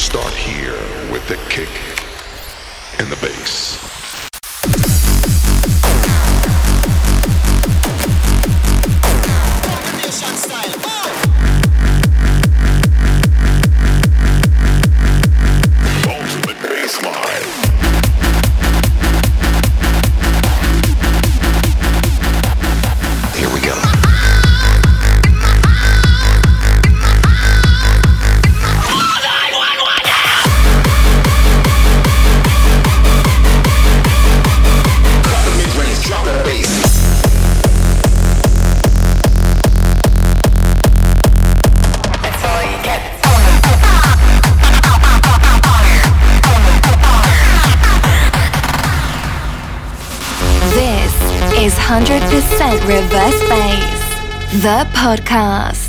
Start here with the kick and the bass. This is 100% Reverse Bass, the podcast.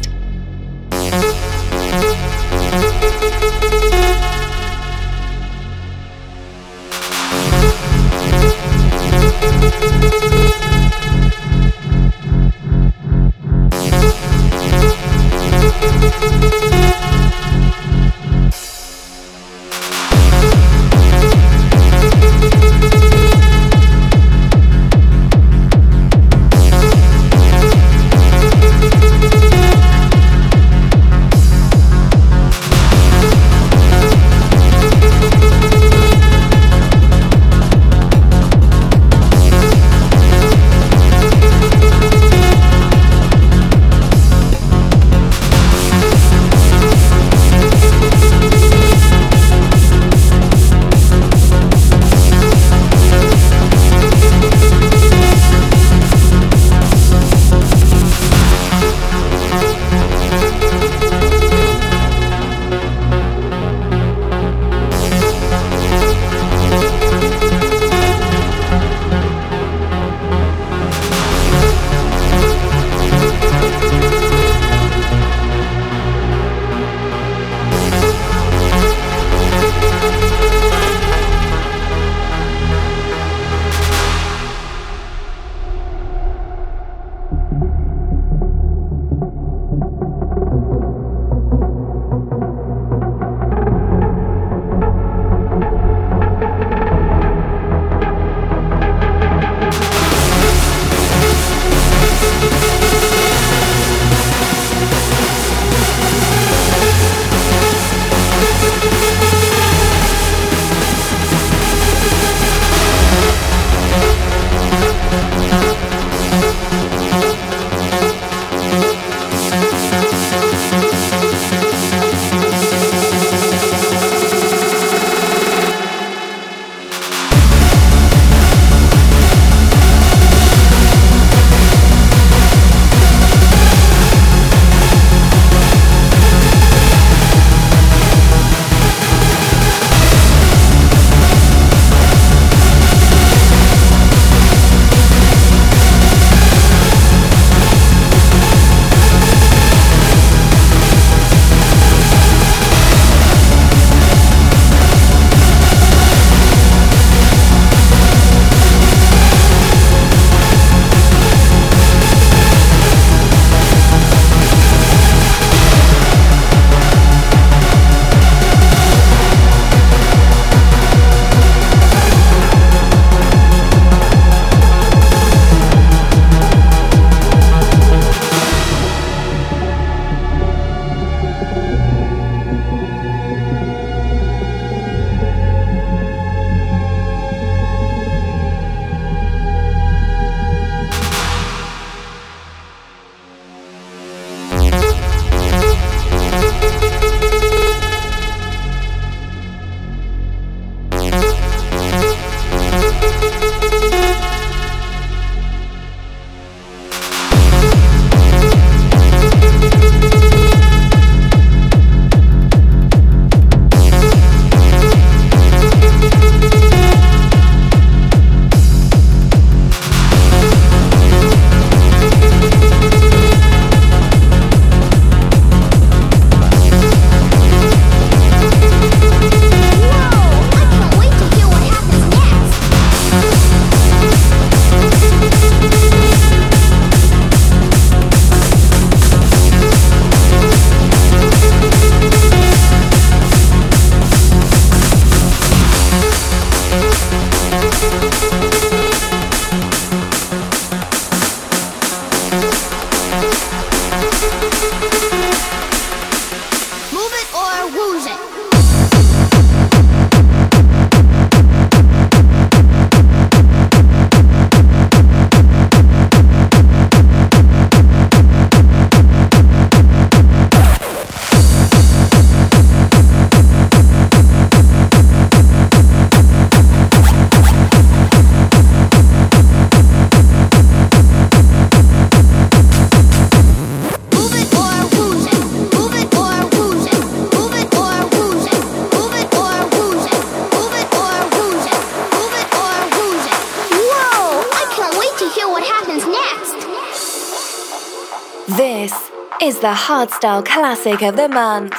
the hardstyle classic of the month.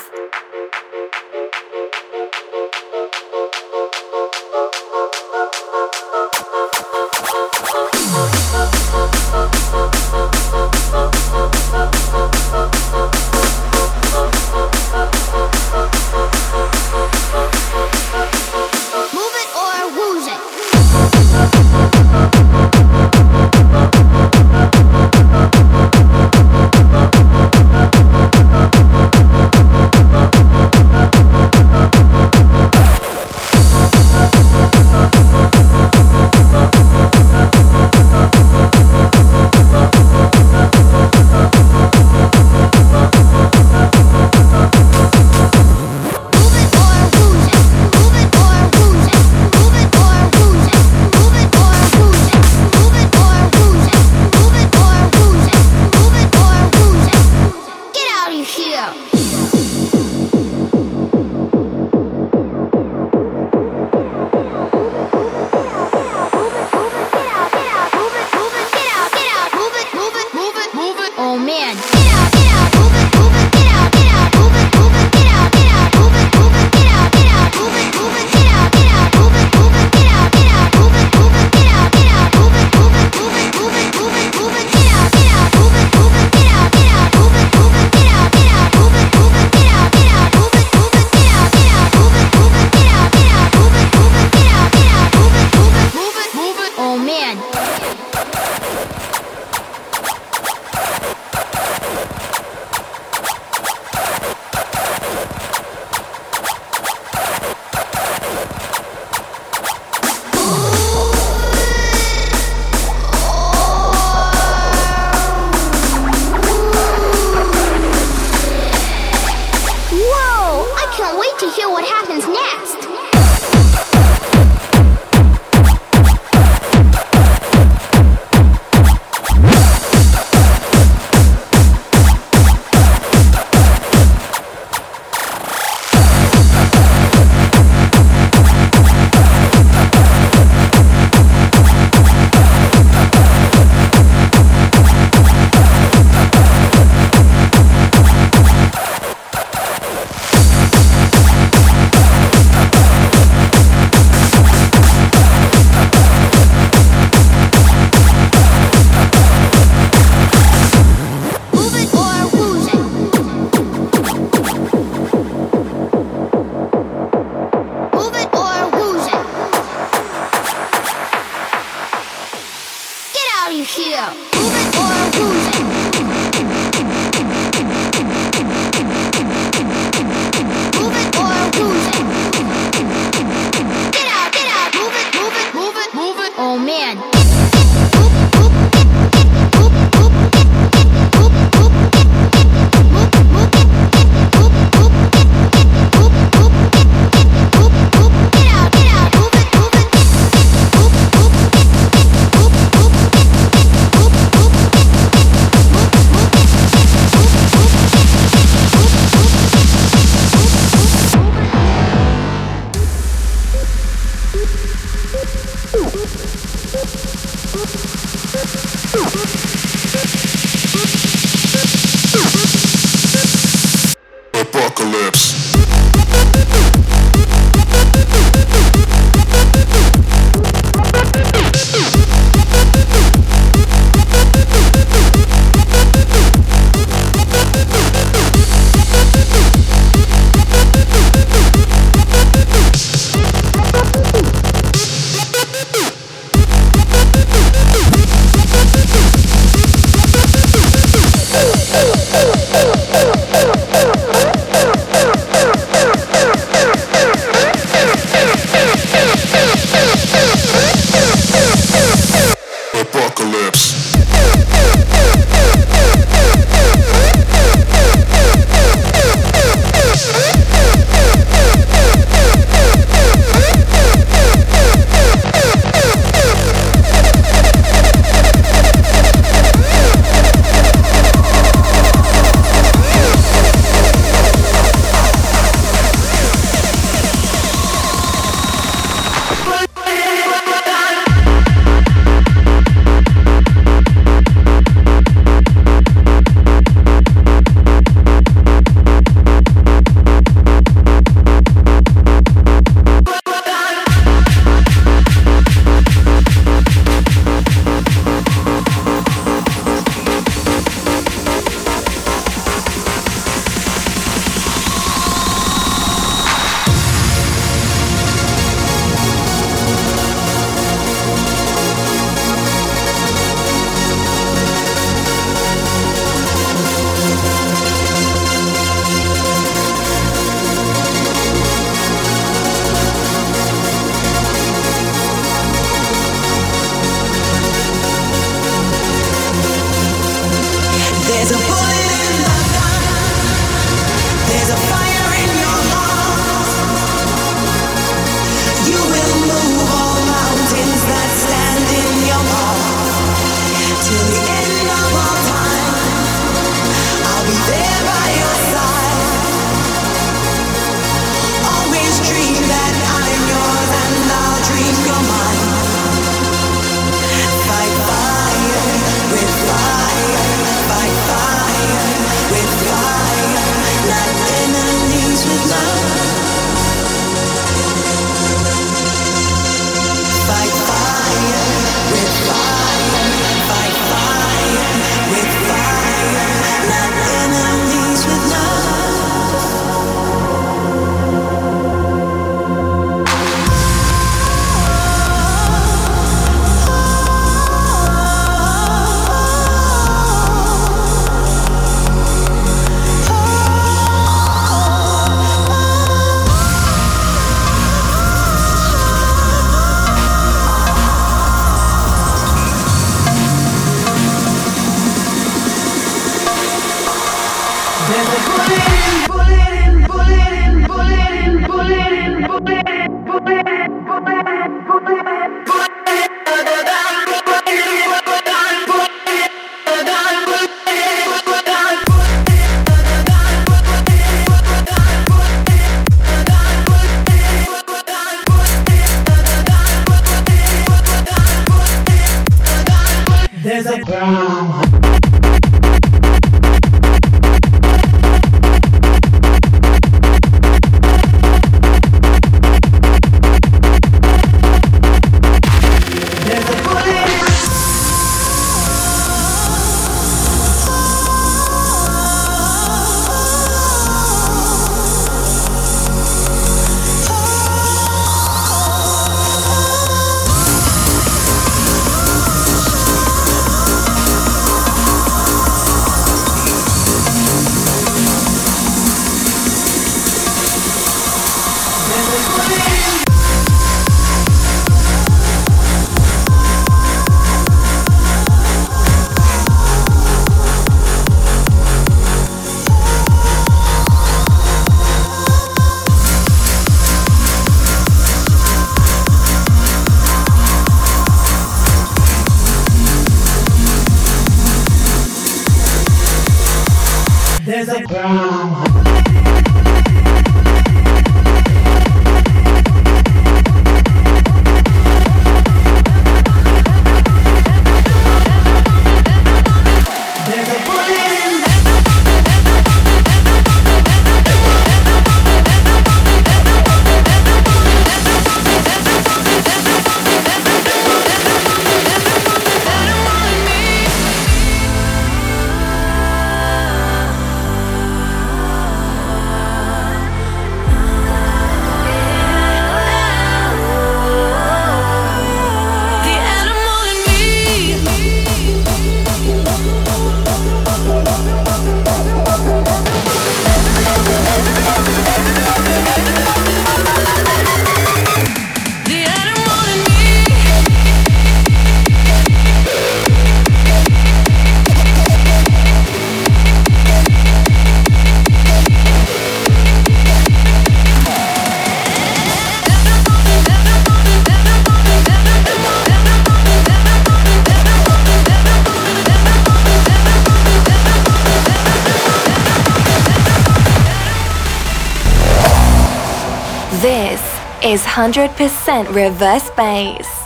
Is 100% Reverse Bass,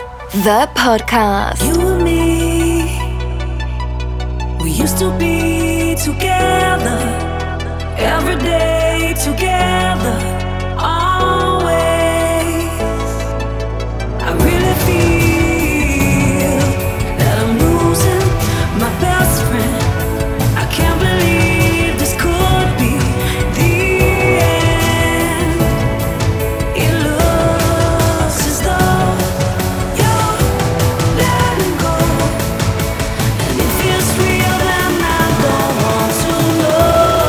the podcast. You and me, we used to be together, every day together, always. I really feel that I'm losing my best friend. I can't believe this could be the real, and it feels real, and I don't want to know.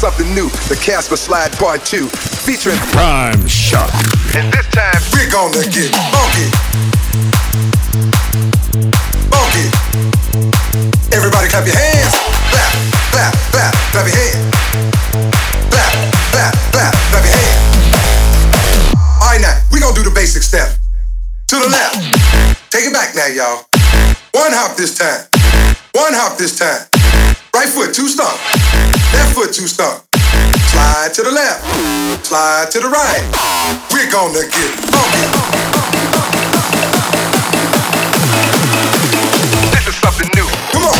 Something new, the Casper Slide Part 2, featuring Prime Shock. And this time, we're gonna get funky. Funky. Everybody clap your hands. Clap, clap, clap, clap your hands. Clap, clap, clap, clap your hands. Alright now, we're gonna do the basic step. To the left. Take it back now, y'all. One hop this time. One hop this time. Right foot, two stomp. Left foot, two stomp. Slide to the left. Slide to the right. We're gonna get funky. This is something new. Come on.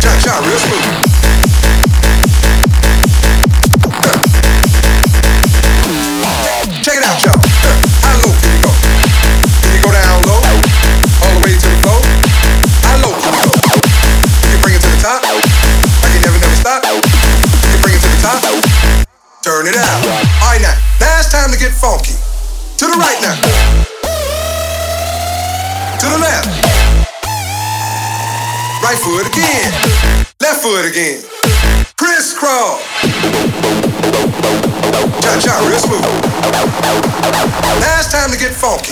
Cha-cha, real smooth. Check it out, y'all. How low can you go? Can you go down low? All the way to the floor? How low can you go? You can bring it to the top. I can never, never stop. You can bring it to the top. Turn it out. Alright now, now it's time to get funky. To the right now. To the left. Right foot again. Left foot again. Crisscross. Cha-cha, real smooth. Now it's time to get funky.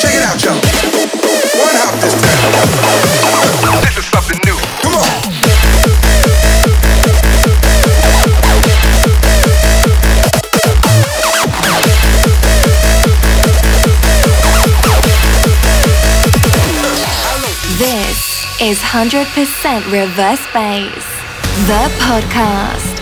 Check it out, y'all. One hop this time. This is something new. Come on. This is 100% Reverse Bass, the podcast.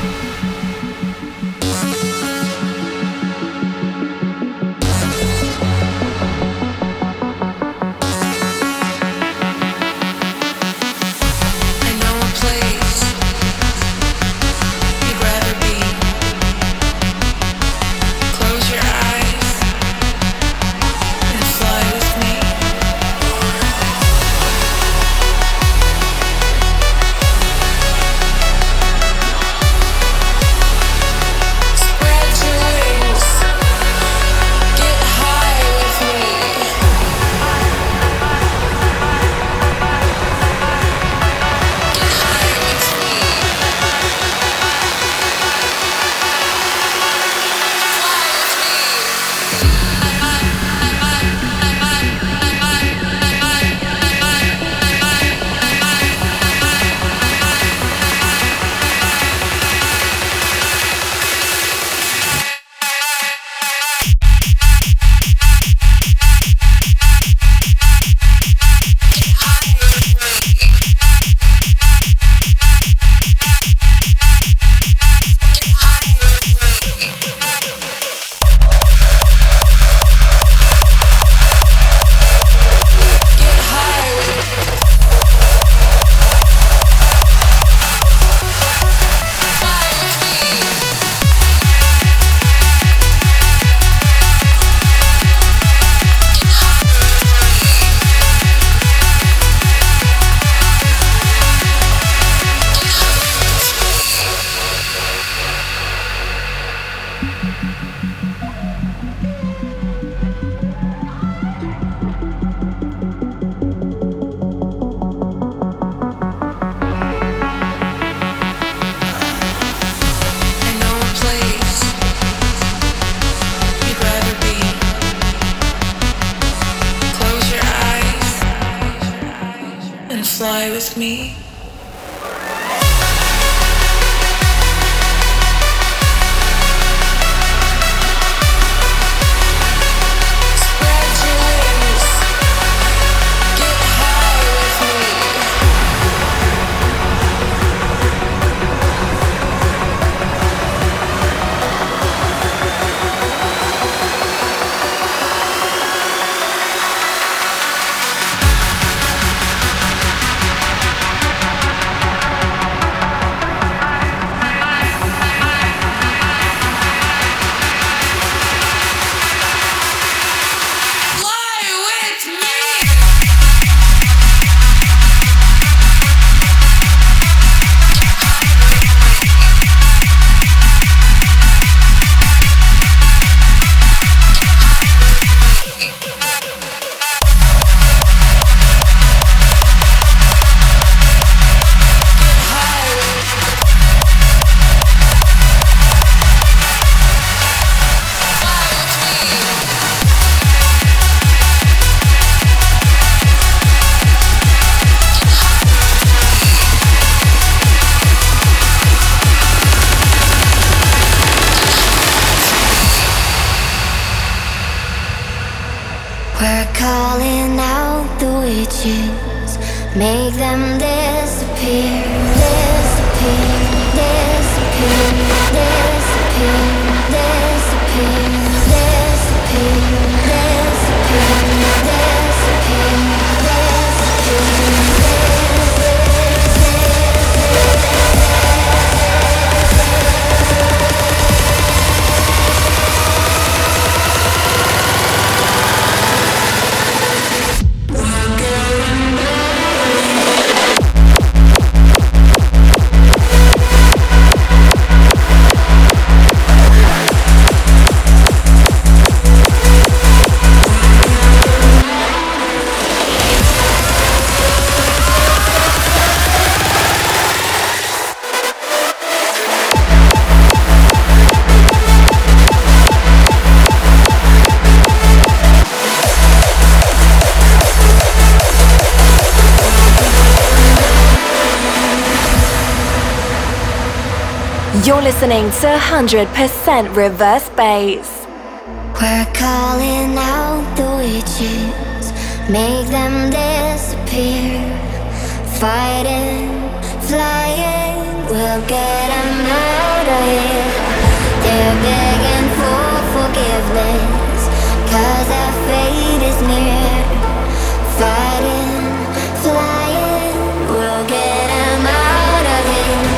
Fly with me. Spread your wings. Get high with me. You're listening to 100% Reverse Bass. We're calling out the witches, make them disappear. Fighting, flying, we'll get them out of here. They're begging for forgiveness, cause our fate is near. Fighting, flying, we'll get them out of here.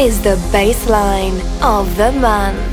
Is the baseline of the month.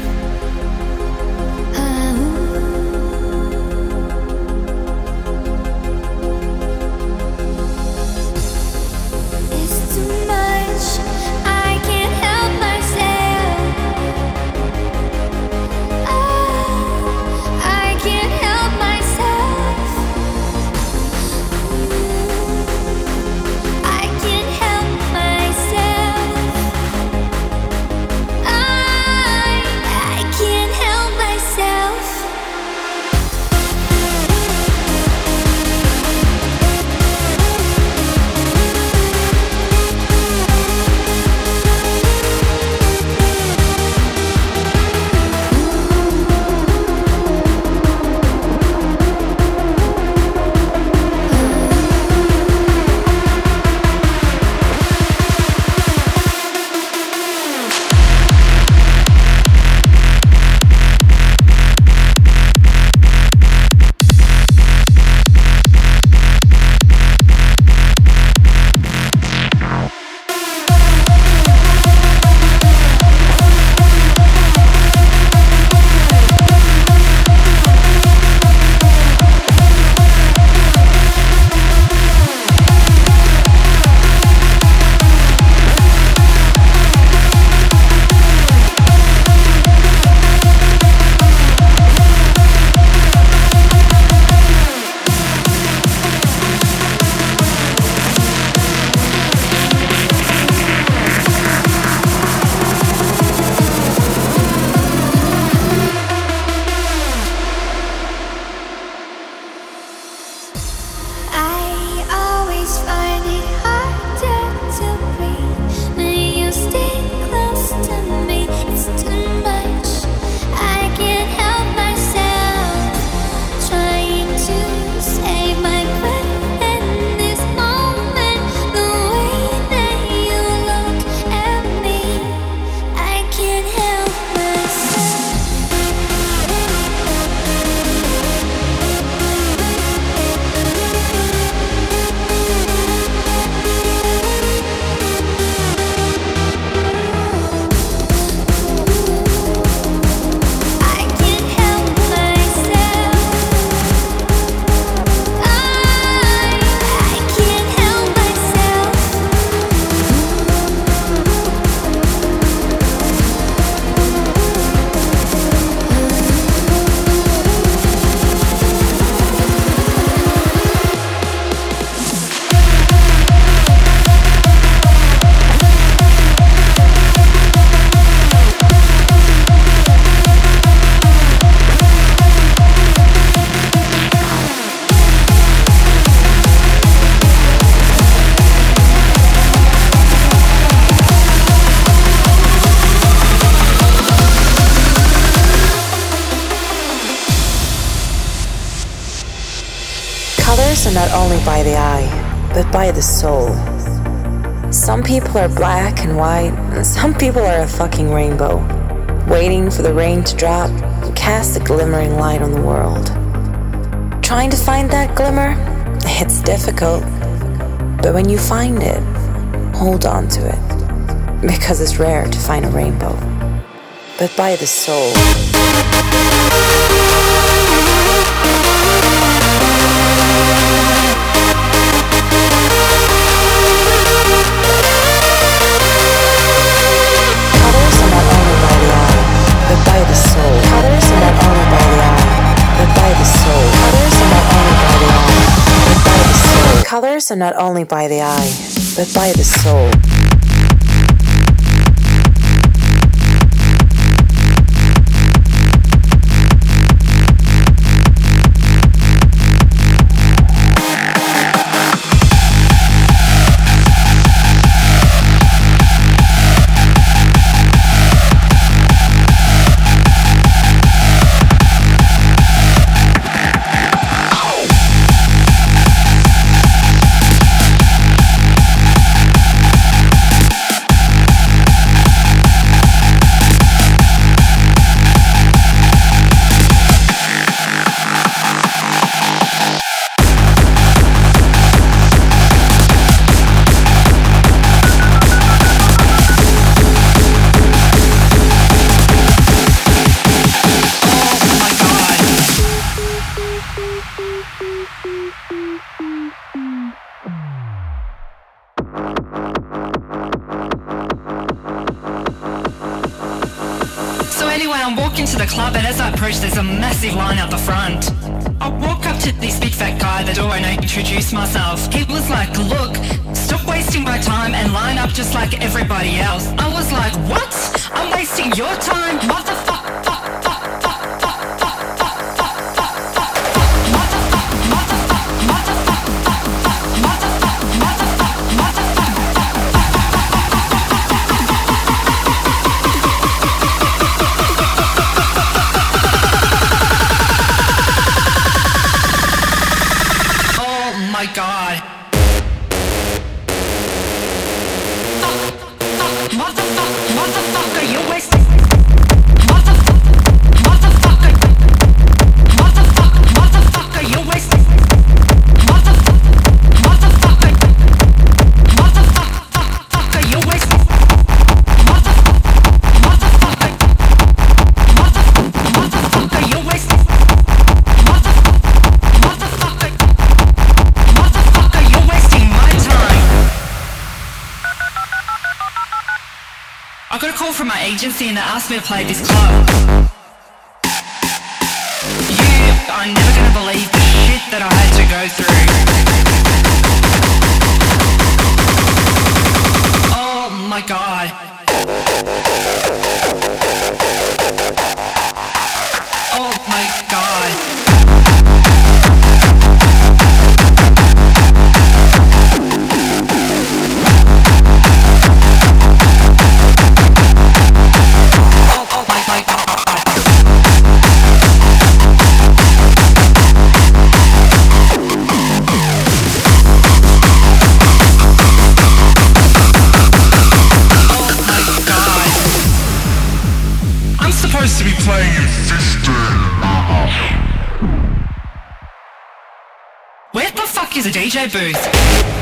not only by the eye, but by the soul. Some people are black and white, and some people are a fucking rainbow, waiting for the rain to drop and cast a glimmering light on the world. Trying to find that glimmer, it's difficult, but when you find it, hold on to it, because it's rare to find a rainbow, but by the soul. Colors are not only by the eye, but by the soul. There's a massive line out the front. I walk up to this big fat guy at the door and I introduce myself. He was like, look, stop wasting my time and line up just like everybody else. I was like, what? I'm wasting your time, motherfucker. And they asked me to play this club. You are never gonna believe the shit that I had to go through. Oh my god. Oh my god. Where the fuck is a DJ booth?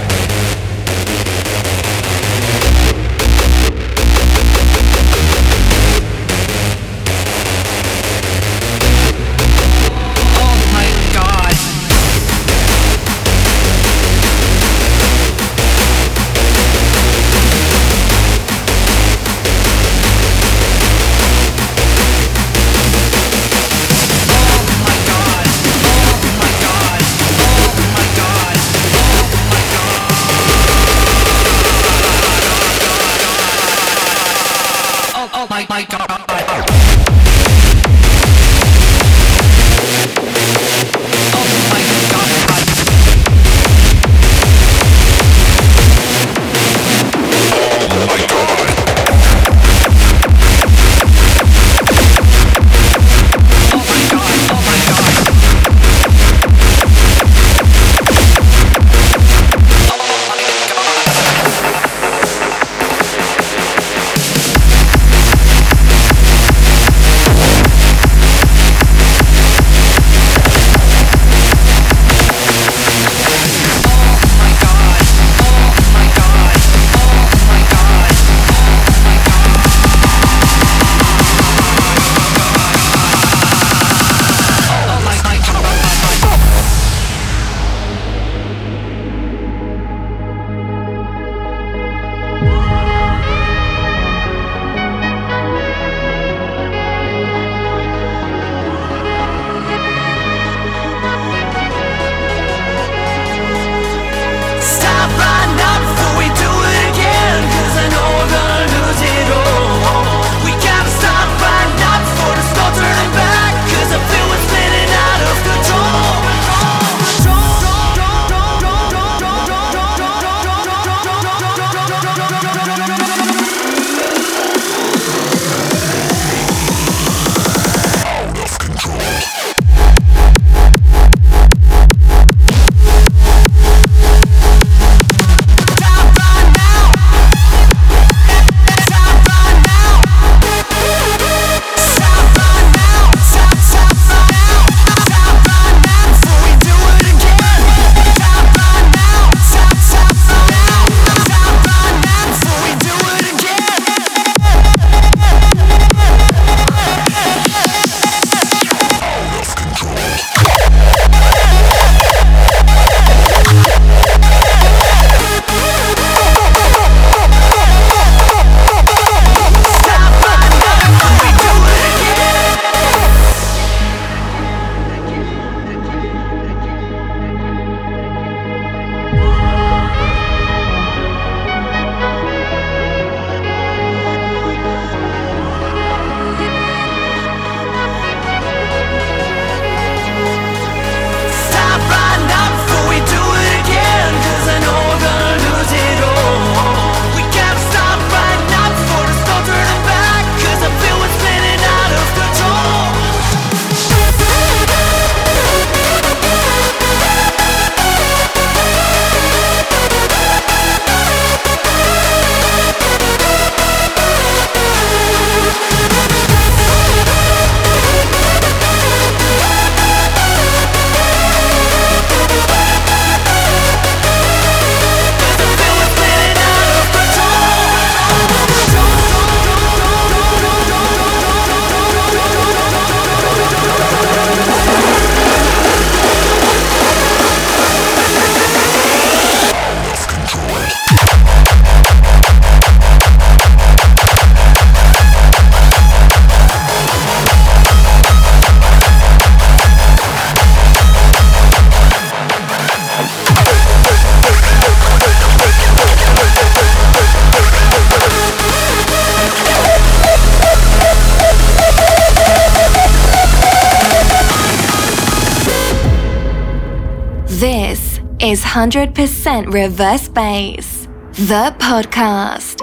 is 100% Reverse Bass, the podcast.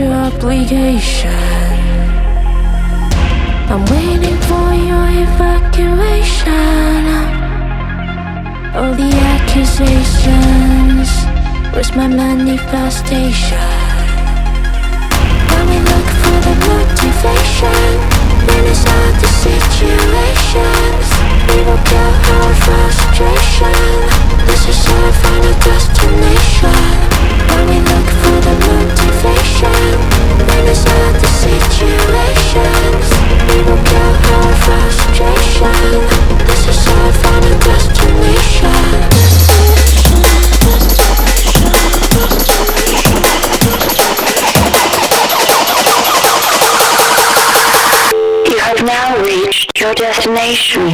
your obligation. I'm waiting for your evacuation. All the accusations, where's my manifestation? When we look for the motivation, then it's all the situations. We will kill our frustration. This is our final destination. When we look for the motivation, then it's all the situations. We will kill our frustration. This is our final destination. Now reached your destination.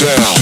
Down.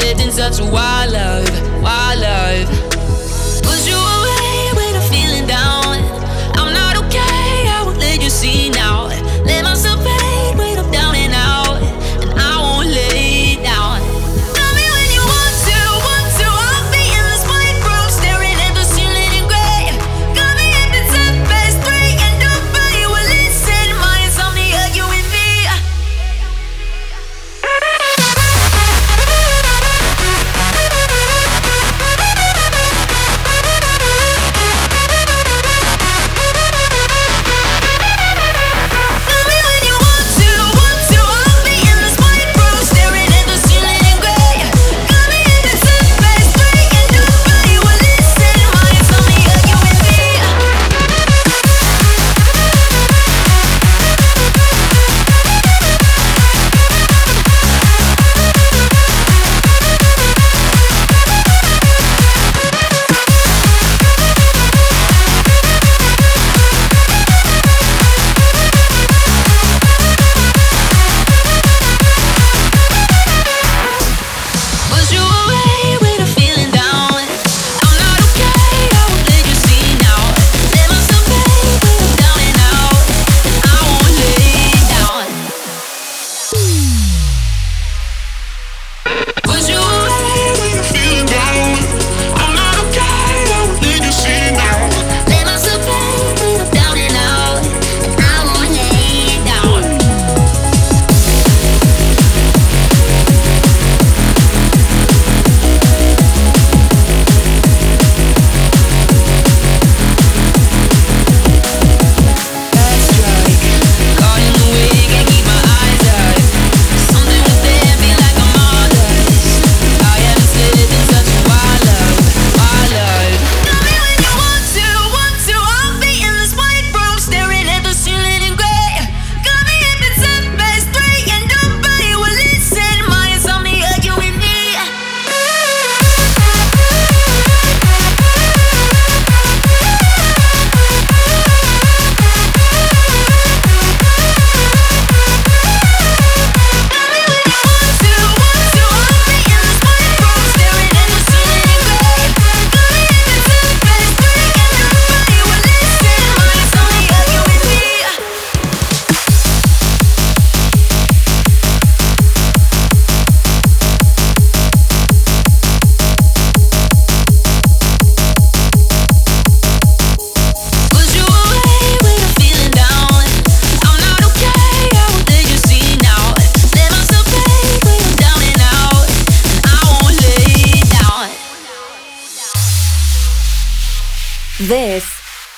living such a wild life, wild life. Push you away when I'm feeling down. I'm not okay, I won't let you see now. Let myself fade when I'm down and out, and I won't lay down. Tell me when you want to I'll be in this playground staring at the ceiling in grey. Got me at the 3:10 and nobody will listen. My insomnia, you and me.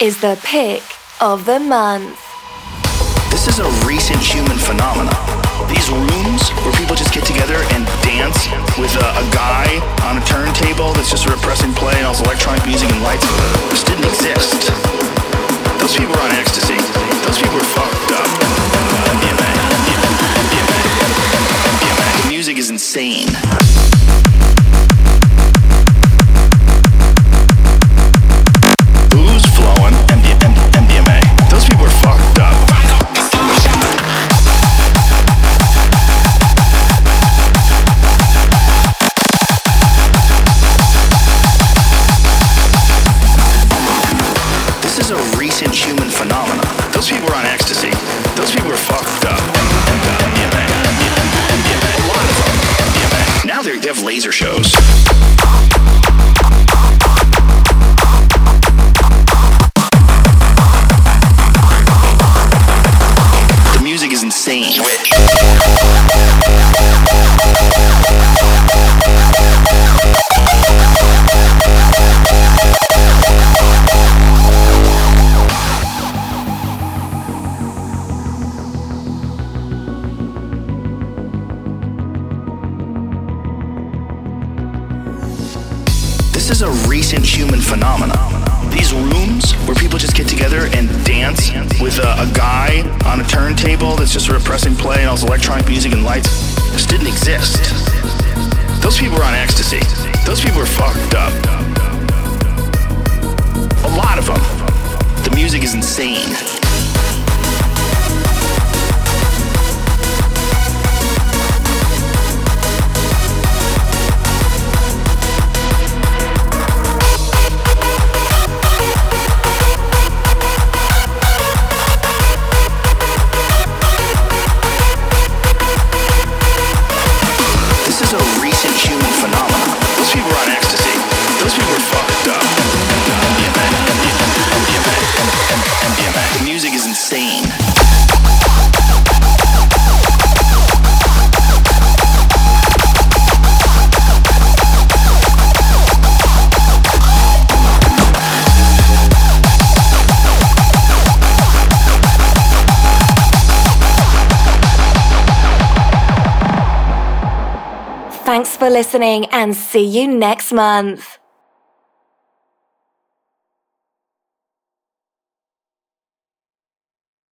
Is the pick of the month. This is a recent human phenomenon. These rooms where people just get together and dance with a guy on a turntable that's just sort of pressing play and all this electronic music and lights, this didn't exist. Those people were on ecstasy. Those people were fucked up. MBMA. MBMA. The music is insane. Laser shows. The music is insane. Switch. This is a recent human phenomenon. These rooms where people just get together and dance with a guy on a turntable that's just sort of pressing play and all this electronic music and lights, this didn't exist. Those people were on ecstasy. Those people were fucked up. A lot of them. The music is insane. music is insane. Thanks for listening and see you next month.